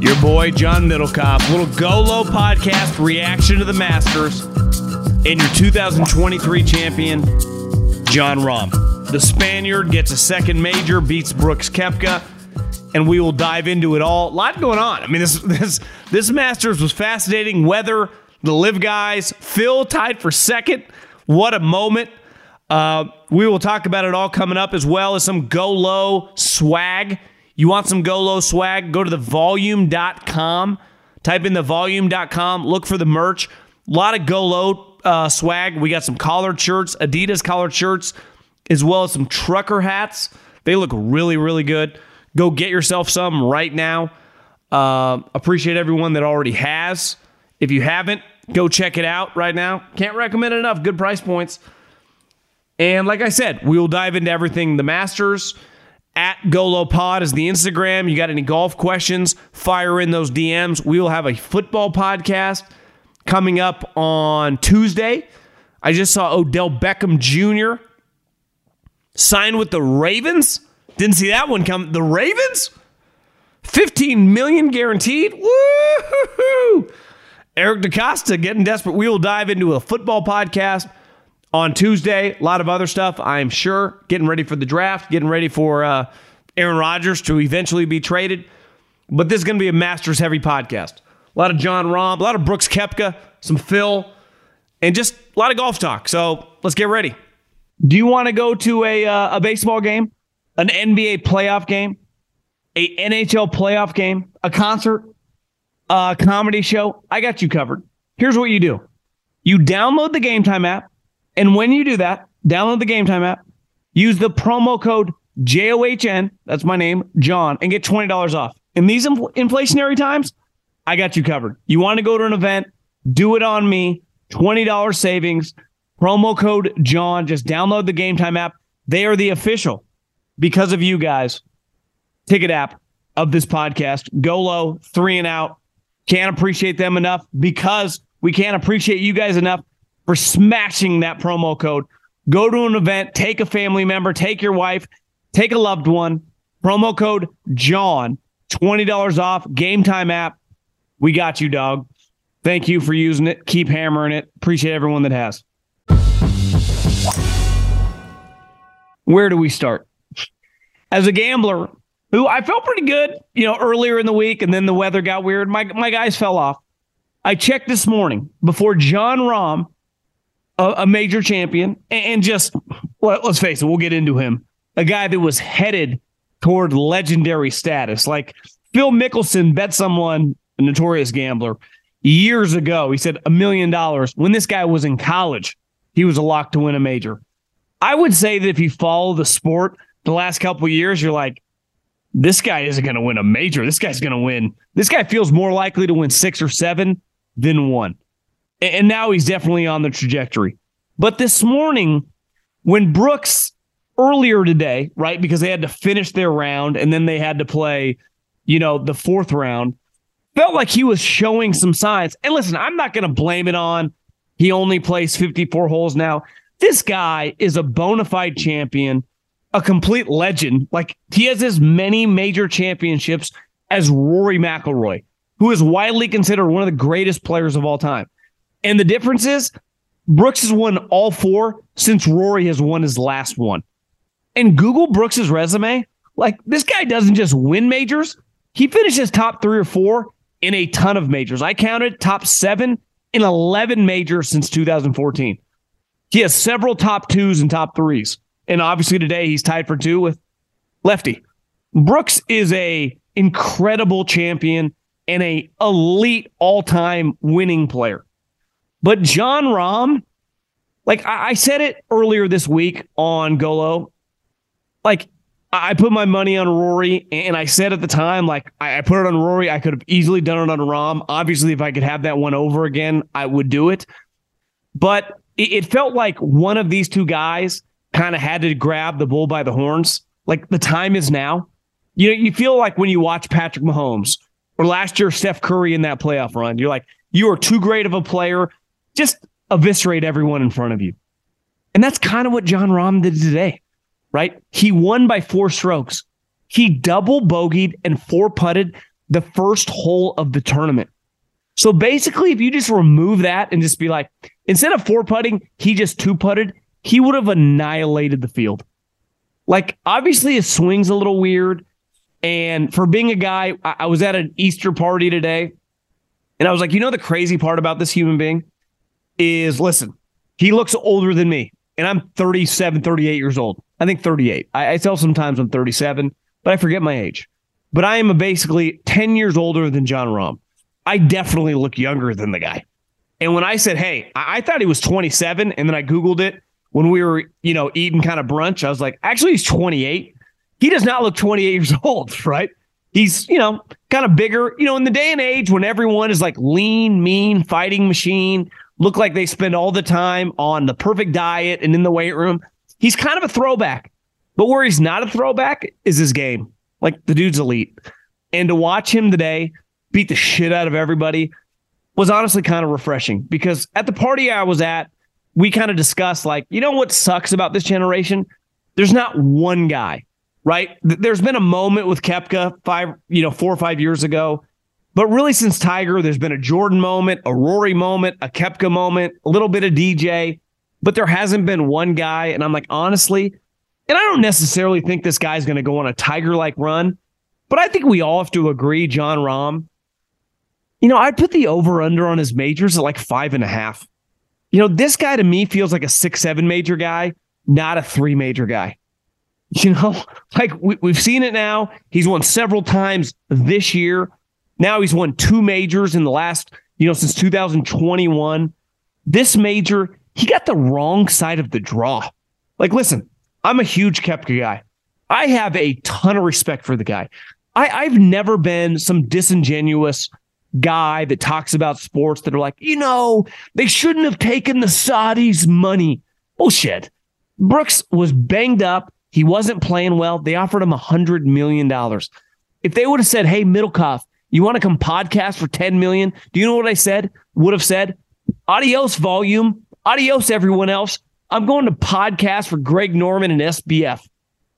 Your boy, John Middlecoff. Little GoLow podcast reaction to the Masters and your 2023 champion, Jon Rahm. The Spaniard gets a second major, beats Brooks Koepka, and we will dive into it all. A lot going on. I mean, this Masters was fascinating. Weather, the LIV guys, Phil tied for second. What a moment. We will talk about it all coming up, as well as some GoLow swag. You want some GoLow swag? Go to TheVolume.com. Type in TheVolume.com. Look for the merch. A lot of GoLow swag. We got some collared shirts, Adidas collared shirts, as well as some trucker hats. They look really, really good. Go get yourself some right now. Appreciate everyone that already has. If you haven't, go check it out right now. Can't recommend it enough. Good price points. And like I said, we will dive into everything. The Masters, at Golopod is the Instagram. You got any golf questions, fire in those DMs. We will have a football podcast coming up on Tuesday. I just saw Odell Beckham Jr. sign with the Ravens. Didn't see that one come. The Ravens? $15 million guaranteed. Woo-hoo-hoo! Eric DeCosta getting desperate. We will dive into a football podcast on Tuesday, a lot of other stuff, I'm sure. Getting ready for the draft, getting ready for Aaron Rodgers to eventually be traded. But this is going to be a Masters-heavy podcast. A lot of Jon Rahm, a lot of Brooks Koepka, some Phil, and just a lot of golf talk. So let's get ready. Do you want to go to a baseball game, an NBA playoff game, a NHL playoff game, a concert, a comedy show? I got you covered. Here's what you do. You download the Game Time app. And when you do that, download the Game Time app, use the promo code JOHN, that's my name, John, and get $20 off. In these inflationary times, I got you covered. You want to go to an event, do it on me, $20 savings, promo code John. Just download the Game Time app. They are the official, because of you guys, ticket app of this podcast. GoLow, 3 and out. Can't appreciate them enough, because we can't appreciate you guys enough for smashing that promo code. Go to an event, take a family member, take your wife, take a loved one. Promo code John, $20 off, Game Time app. We got you, dog. Thank you for using it. Keep hammering it. Appreciate everyone that has. Where do we start? As a gambler, who I felt pretty good, earlier in the week, and then the weather got weird. My guys fell off. I checked this morning before Jon Rahm, a major champion, and just, let's face it, we'll get into him. A guy that was headed toward legendary status. Like Phil Mickelson bet someone, a notorious gambler, years ago. He said $1 million. When this guy was in college, he was a lock to win a major. I would say that if you follow the sport the last couple of years, you're like, this guy isn't going to win a major. This guy's going to win. This guy feels more likely to win 6 or 7 than 1. And now he's definitely on the trajectory. But this morning, when Brooks earlier today, right, because they had to finish their round and then they had to play, the 4th round, felt like he was showing some signs. And listen, I'm not going to blame it on he only plays 54 holes now. This guy is a bona fide champion, a complete legend. Like, he has as many major championships as Rory McIlroy, who is widely considered one of the greatest players of all time. And the difference is Brooks has won all 4 since Rory has won his last one. And Google Brooks's resume. Like, this guy doesn't just win majors. He finishes top 3 or 4 in a ton of majors. I counted top 7 in 11 majors since 2014. He has several top 2s and top 3s. And obviously today he's tied for 2 with Lefty. Brooks is a incredible champion and a elite all-time winning player. But Jon Rahm, like I said it earlier this week on GoLow, like I put my money on Rory, and I said at the time, like I put it on Rory. I could have easily done it on Rahm. Obviously, if I could have that one over again, I would do it. But it felt like one of these two guys kind of had to grab the bull by the horns. Like the time is now. You know, you feel like when you watch Patrick Mahomes or last year Steph Curry in that playoff run, you're like, you are too great of a player. Just eviscerate everyone in front of you. And that's kind of what Jon Rahm did today, right? He won by 4 strokes. He double bogeyed and 4-putted the first hole of the tournament. So basically, if you just remove that and just be like, instead of 4-putting, he just 2-putted, he would have annihilated the field. Like, obviously, his swing's a little weird. And for being a guy, I was at an Easter party today, and I was like, you know the crazy part about this human being? Is, listen, he looks older than me, and I'm 37, 38 years old. I think 38. I tell sometimes I'm 37, but I forget my age. But I am basically 10 years older than Jon Rahm. I definitely look younger than the guy. And when I said, hey, I thought he was 27, and then I Googled it when we were, you know, eating kind of brunch. I was like, actually, he's 28. He does not look 28 years old, right? He's, you know, kind of bigger. You know, in the day and age when everyone is like lean, mean, fighting machine, look like they spend all the time on the perfect diet and in the weight room. He's kind of a throwback. But where he's not a throwback is his game. Like, the dude's elite. And to watch him today beat the shit out of everybody was honestly kind of refreshing. Because at the party I was at, we kind of discussed, like, you know what sucks about this generation? There's not one guy, right? There's been a moment with Koepka 4 or 5 years ago. But really, since Tiger, there's been a Jordan moment, a Rory moment, a Koepka moment, a little bit of DJ, but there hasn't been one guy. And I'm like, honestly, and I don't necessarily think this guy's going to go on a Tiger-like run, but I think we all have to agree, Jon Rahm, you know, I'd put the over-under on his majors at like 5.5. You know, this guy to me feels like a 6-7 major guy, not a 3-major guy. You know, like we've seen it now. He's won several times this year. Now he's won 2 majors in the last, you know, since 2021. This major, he got the wrong side of the draw. Like, listen, I'm a huge Koepka guy. I have a ton of respect for the guy. I've never been some disingenuous guy that talks about sports that are like, you know, they shouldn't have taken the Saudis' money. Bullshit. Brooks was banged up. He wasn't playing well. They offered him $100 million. If they would have said, hey, Middlecoff, you want to come podcast for $10 million? Do you know what I said? Would have said, adios, volume. Adios, everyone else. I'm going to podcast for Greg Norman and SBF.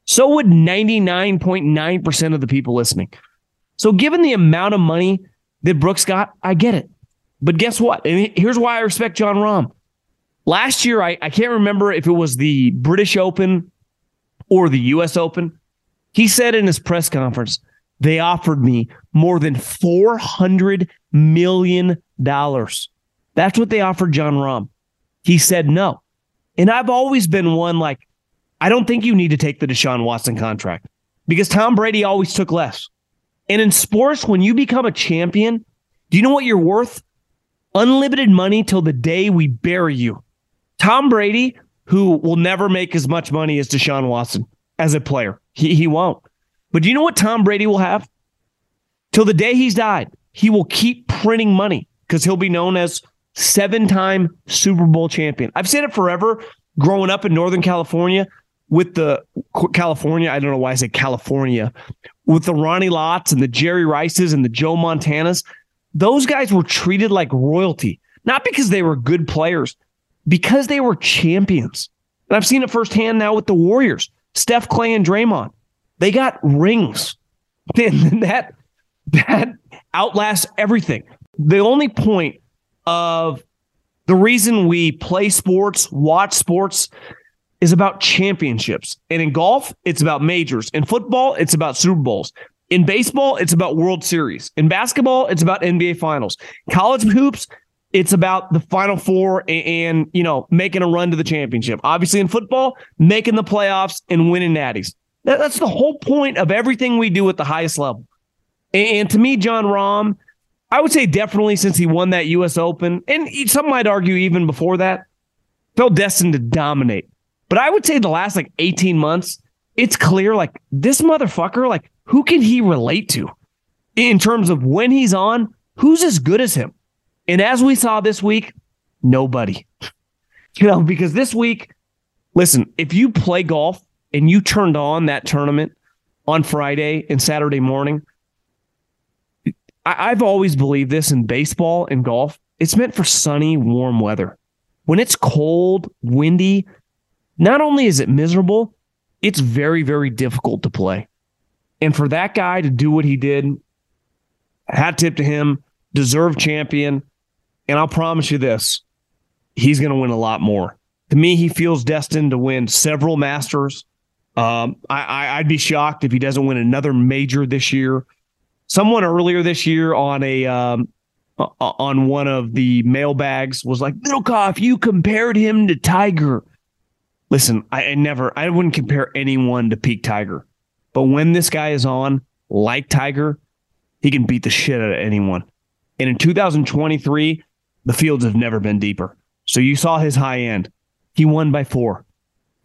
So would 99.9% of the people listening. So given the amount of money that Brooks got, I get it. But guess what? And here's why I respect Jon Rahm. Last year, I can't remember if it was the British Open or the U.S. Open. He said in his press conference, they offered me more than $400 million. That's what they offered Jon Rahm. He said no. And I've always been one like, I don't think you need to take the Deshaun Watson contract because Tom Brady always took less. And in sports, when you become a champion, do you know what you're worth? Unlimited money till the day we bury you. Tom Brady, who will never make as much money as Deshaun Watson as a player. He won't. But do you know what Tom Brady will have? Till the day he's died, he will keep printing money because he'll be known as 7-time Super Bowl champion. I've said it forever growing up in Northern California with the California. I don't know why I say California. With the Ronnie Lotts and the Jerry Rices and the Joe Montanas. Those guys were treated like royalty. Not because they were good players. Because they were champions. And I've seen it firsthand now with the Warriors. Steph, Clay, and Draymond. They got rings. And that outlasts everything. The only point of the reason we play sports, watch sports, is about championships. And in golf, it's about majors. In football, it's about Super Bowls. In baseball, it's about World Series. In basketball, it's about NBA Finals. College hoops, it's about the Final Four and you know, making a run to the championship. Obviously, in football, making the playoffs and winning natties. That's the whole point of everything we do at the highest level. And to me, Jon Rahm, I would say definitely since he won that U.S. Open, and some might argue even before that, felt destined to dominate. But I would say the last 18 months, it's clear this motherfucker, who can he relate to in terms of when he's on? Who's as good as him? And as we saw this week, nobody. Because this week, listen, if you play golf and you turned on that tournament on Friday and Saturday morning, I've always believed this in baseball and golf. It's meant for sunny, warm weather. When it's cold, windy, not only is it miserable, it's very, very difficult to play. And for that guy to do what he did, hat tip to him, deserved champion. And I'll promise you this, he's going to win a lot more. To me, he feels destined to win several Masters. I'd be shocked if he doesn't win another major this year. Someone earlier this year on one of the mailbags was like, Middlecoff, you compared him to Tiger. Listen, I wouldn't compare anyone to peak Tiger. But when this guy is on, like Tiger, he can beat the shit out of anyone. And in 2023, the fields have never been deeper. So you saw his high end. He won by 4.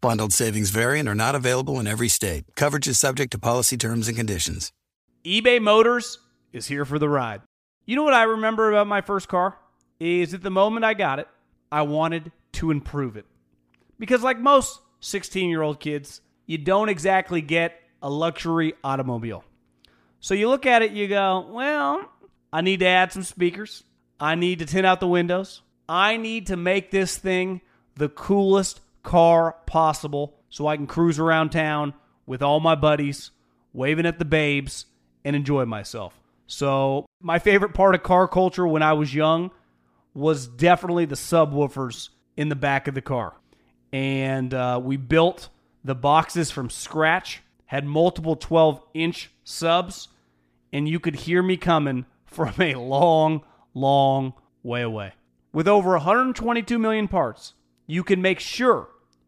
Bundled savings variant are not available in every state. Coverage is subject to policy terms and conditions. eBay Motors is here for the ride. You know what I remember about my first car? Is at the moment I got it, I wanted to improve it. Because like most 16-year-old kids, you don't exactly get a luxury automobile. So you look at it, you go, well, I need to add some speakers. I need to tint out the windows. I need to make this thing the coolest car possible so I can cruise around town with all my buddies, waving at the babes, and enjoy myself. So my favorite part of car culture when I was young was definitely the subwoofers in the back of the car. And we built the boxes from scratch, had multiple 12-inch subs, and you could hear me coming from a long, long way away. With over 122 million parts, you can make sure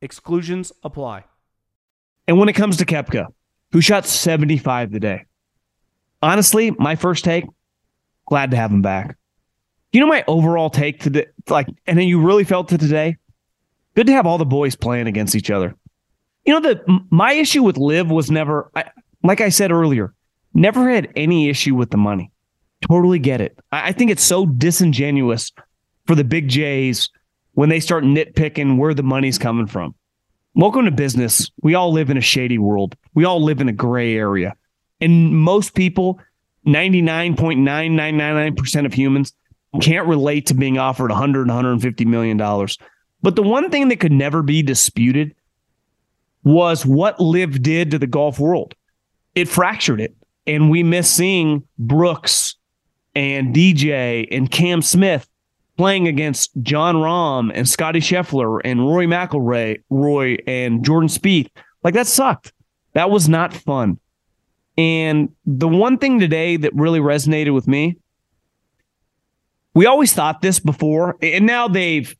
Exclusions apply. And when it comes to Koepka, who shot 75 today, honestly, my first take, glad to have him back. You know my overall take today, and then you really felt it today? Good to have all the boys playing against each other. You know, my issue with LIV was never, like I said earlier, never had any issue with the money. Totally get it. I think it's so disingenuous for the big J's when they start nitpicking where the money's coming from. Welcome to business. We all live in a shady world. We all live in a gray area. And most people, 99.9999% of humans, can't relate to being offered $100, $150 million. But the one thing that could never be disputed was what LIV did to the golf world. It fractured it. And we miss seeing Brooks and DJ and Cam Smith playing against Jon Rahm and Scottie Scheffler and Rory McIlroy and Jordan Spieth. That sucked. That was not fun. And the one thing today that really resonated with me, we always thought this before, and now they've,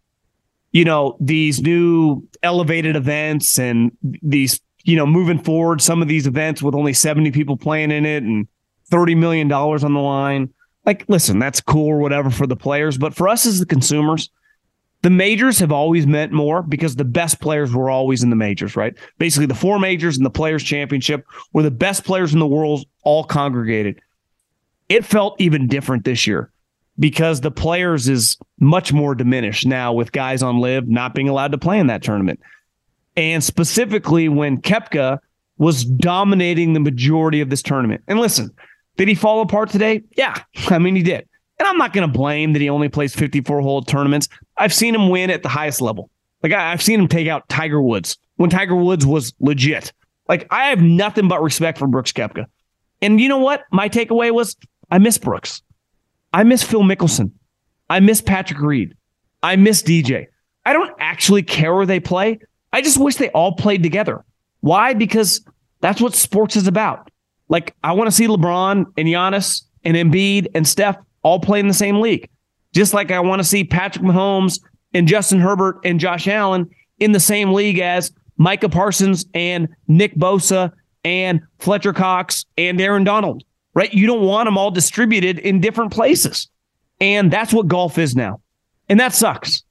these new elevated events and these, moving forward, some of these events with only 70 people playing in it and $30 million on the line. like, listen, that's cool or whatever for the players. But for us as the consumers, the majors have always meant more because the best players were always in the majors, right? Basically, the four majors and the Players' Championship were the best players in the world all congregated. It felt even different this year because the Players is much more diminished now with guys on LIV not being allowed to play in that tournament. And specifically when Koepka was dominating the majority of this tournament. And listen, did he fall apart today? Yeah, I mean, he did. And I'm not going to blame that he only plays 54-hole tournaments. I've seen him win at the highest level. Like, I've seen him take out Tiger Woods when Tiger Woods was legit. Like, I have nothing but respect for Brooks Koepka. And you know what? My takeaway was I miss Brooks. I miss Phil Mickelson. I miss Patrick Reed. I miss DJ. I don't actually care where they play. I just wish they all played together. Why? Because that's what sports is about. Like, I want to see LeBron and Giannis and Embiid and Steph all play in the same league. Just like I want to see Patrick Mahomes and Justin Herbert and Josh Allen in the same league as Micah Parsons and Nick Bosa and Fletcher Cox and Aaron Donald, right? You don't want them all distributed in different places. And that's what golf is now. And that sucks.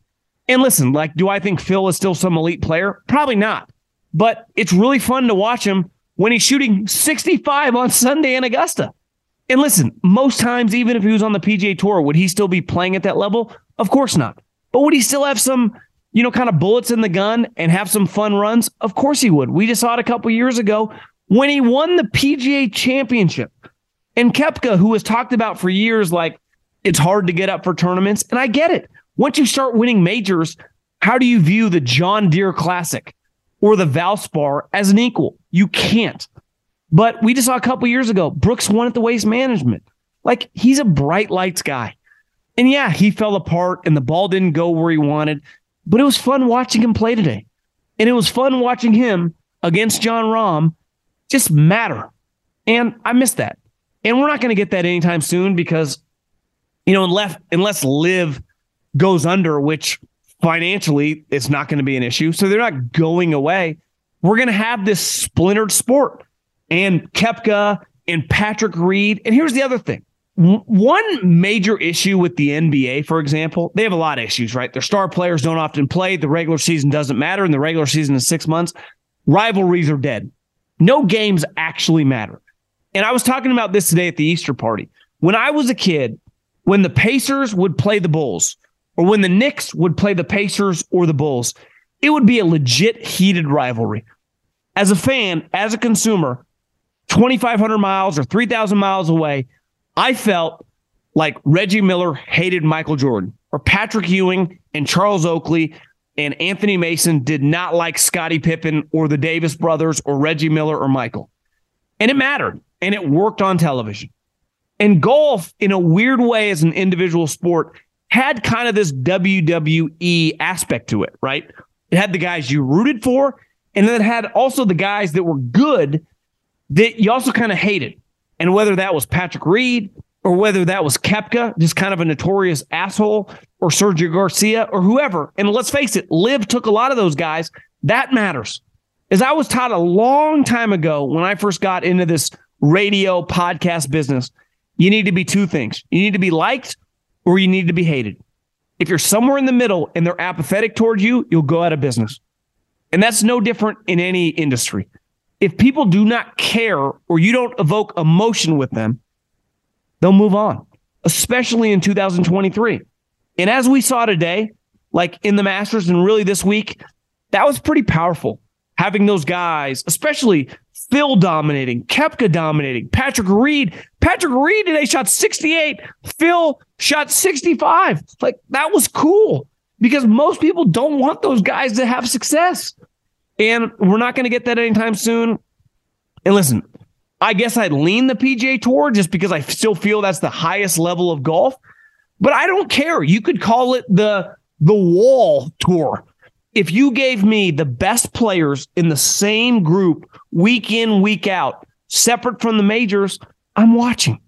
And listen, like, do I think Phil is still some elite player? Probably not. But it's really fun to watch him when he's shooting 65 on Sunday in Augusta. And listen, most times, even if he was on the PGA Tour, would he still be playing at that level? Of course not. But would he still have some, you know, kind of bullets in the gun and have some fun runs? Of course he would. We just saw it a couple years ago when he won the PGA Championship. And Koepka, who was talked about for years, like, it's hard to get up for tournaments. And I get it. Once you start winning majors, how do you view the John Deere Classic or the Valspar as an equal? You can't. But we just saw a couple years ago, Brooks won at the Waste Management. Like, he's a bright lights guy. And yeah, he fell apart and the ball didn't go where he wanted, but it was fun watching him play today. And it was fun watching him against Jon Rahm just matter. And I missed that. And we're not going to get that anytime soon because, you know, unless LIV goes under, which financially it's not going to be an issue. So they're not going away. We're going to have this splintered sport and Koepka and Patrick Reed. And here's the other thing. One major issue with the NBA, for example, they have a lot of issues, right? Their star players don't often play. The regular season doesn't matter. And the regular season is 6 months. Rivalries are dead. No games actually matter. And I was talking about this today at the Easter party. When I was a kid, when the Pacers would play the Bulls, or when the Knicks would play the Pacers or the Bulls, it would be a legit heated rivalry. As a fan, as a consumer, 2,500 miles or 3,000 miles away, I felt like Reggie Miller hated Michael Jordan, or Patrick Ewing and Charles Oakley and Anthony Mason did not like Scottie Pippen or the Davis brothers or Reggie Miller or Michael. And it mattered, and it worked on television. And golf, in a weird way, as an individual sport, had kind of this WWE aspect to it, right? It had the guys you rooted for, and then it had also the guys that were good that you also kind of hated. And whether that was Patrick Reed or whether that was Koepka, just kind of a notorious asshole, or Sergio Garcia or whoever. And let's face it, LIV took a lot of those guys. That matters. As I was taught a long time ago when I first got into this radio podcast business, you need to be two things. You need to be liked, or you need to be hated. If you're somewhere in the middle and they're apathetic towards you, you'll go out of business. And that's no different in any industry. If people do not care or you don't evoke emotion with them, they'll move on, especially in 2023. And as we saw today, like in the Masters and really this week, that was pretty powerful. Having those guys, especially Phil dominating, Koepka dominating, Patrick Reed today shot 68, Phil shot 65. Like, that was cool because most people don't want those guys to have success. And we're not going to get that anytime soon. And listen, I guess I'd lean the PGA Tour just because I still feel that's the highest level of golf, but I don't care. You could call it the wall tour. If you gave me the best players in the same group week in, week out, separate from the majors, I'm watching.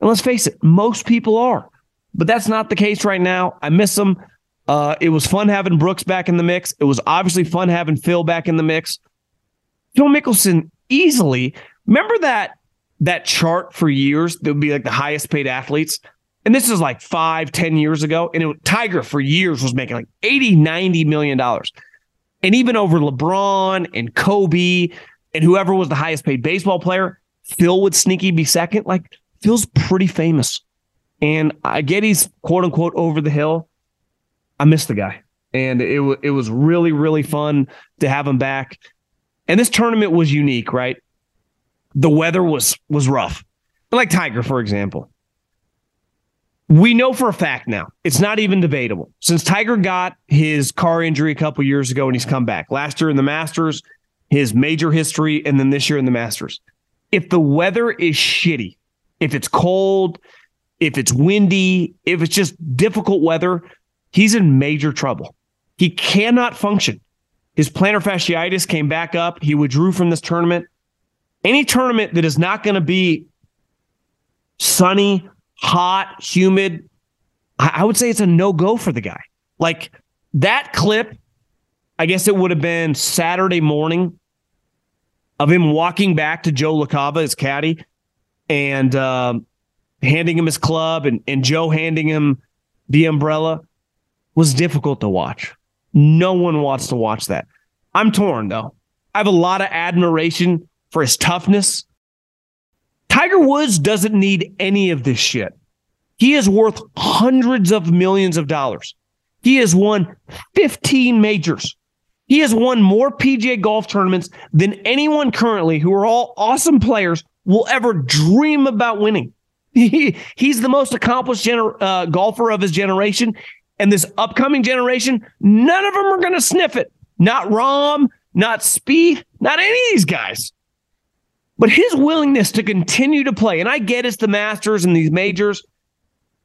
And let's face it, most people are. But that's not the case right now. I miss them. It was fun having Brooks back in the mix. It was obviously fun having Phil back in the mix. Phil Mickelson easily. Remember that chart for years that would be like the highest paid athletes? and this is like 5-10 years ago, and Tiger for years was making like $80-90 million. And even over LeBron and Kobe and whoever was the highest paid baseball player, Phil would sneaky be second. Like, Phil's pretty famous. And I get he's quote unquote over the hill. I miss the guy. And it was really, really fun to have him back. And this tournament was unique, right? The weather was rough. Like Tiger, for example. We know for a fact now, it's not even debatable. Since Tiger got his car injury a couple years ago and he's come back, last year in the Masters, his major history, and then this year in the Masters. If the weather is shitty, if it's cold, if it's windy, if it's just difficult weather, he's in major trouble. He cannot function. His plantar fasciitis came back up. He withdrew from this tournament. Any tournament that is not going to be sunny, hot, humid, I would say it's a no-go for the guy. Like, that clip, I guess it would have been Saturday morning, of him walking back to Joe LaCava, his caddy, and handing him his club, and Joe handing him the umbrella, was difficult to watch. No one wants to watch that. I'm torn, though. I have a lot of admiration for his toughness. Tiger Woods doesn't need any of this shit. He is worth hundreds of millions of dollars. He has won 15 majors. He has won more PGA golf tournaments than anyone currently, who are all awesome players, will ever dream about winning. He's the most accomplished golfer of his generation. And this upcoming generation, none of them are going to sniff it. Not Rahm, not Spieth, not any of these guys. But his willingness to continue to play, and I get it's the Masters and these majors,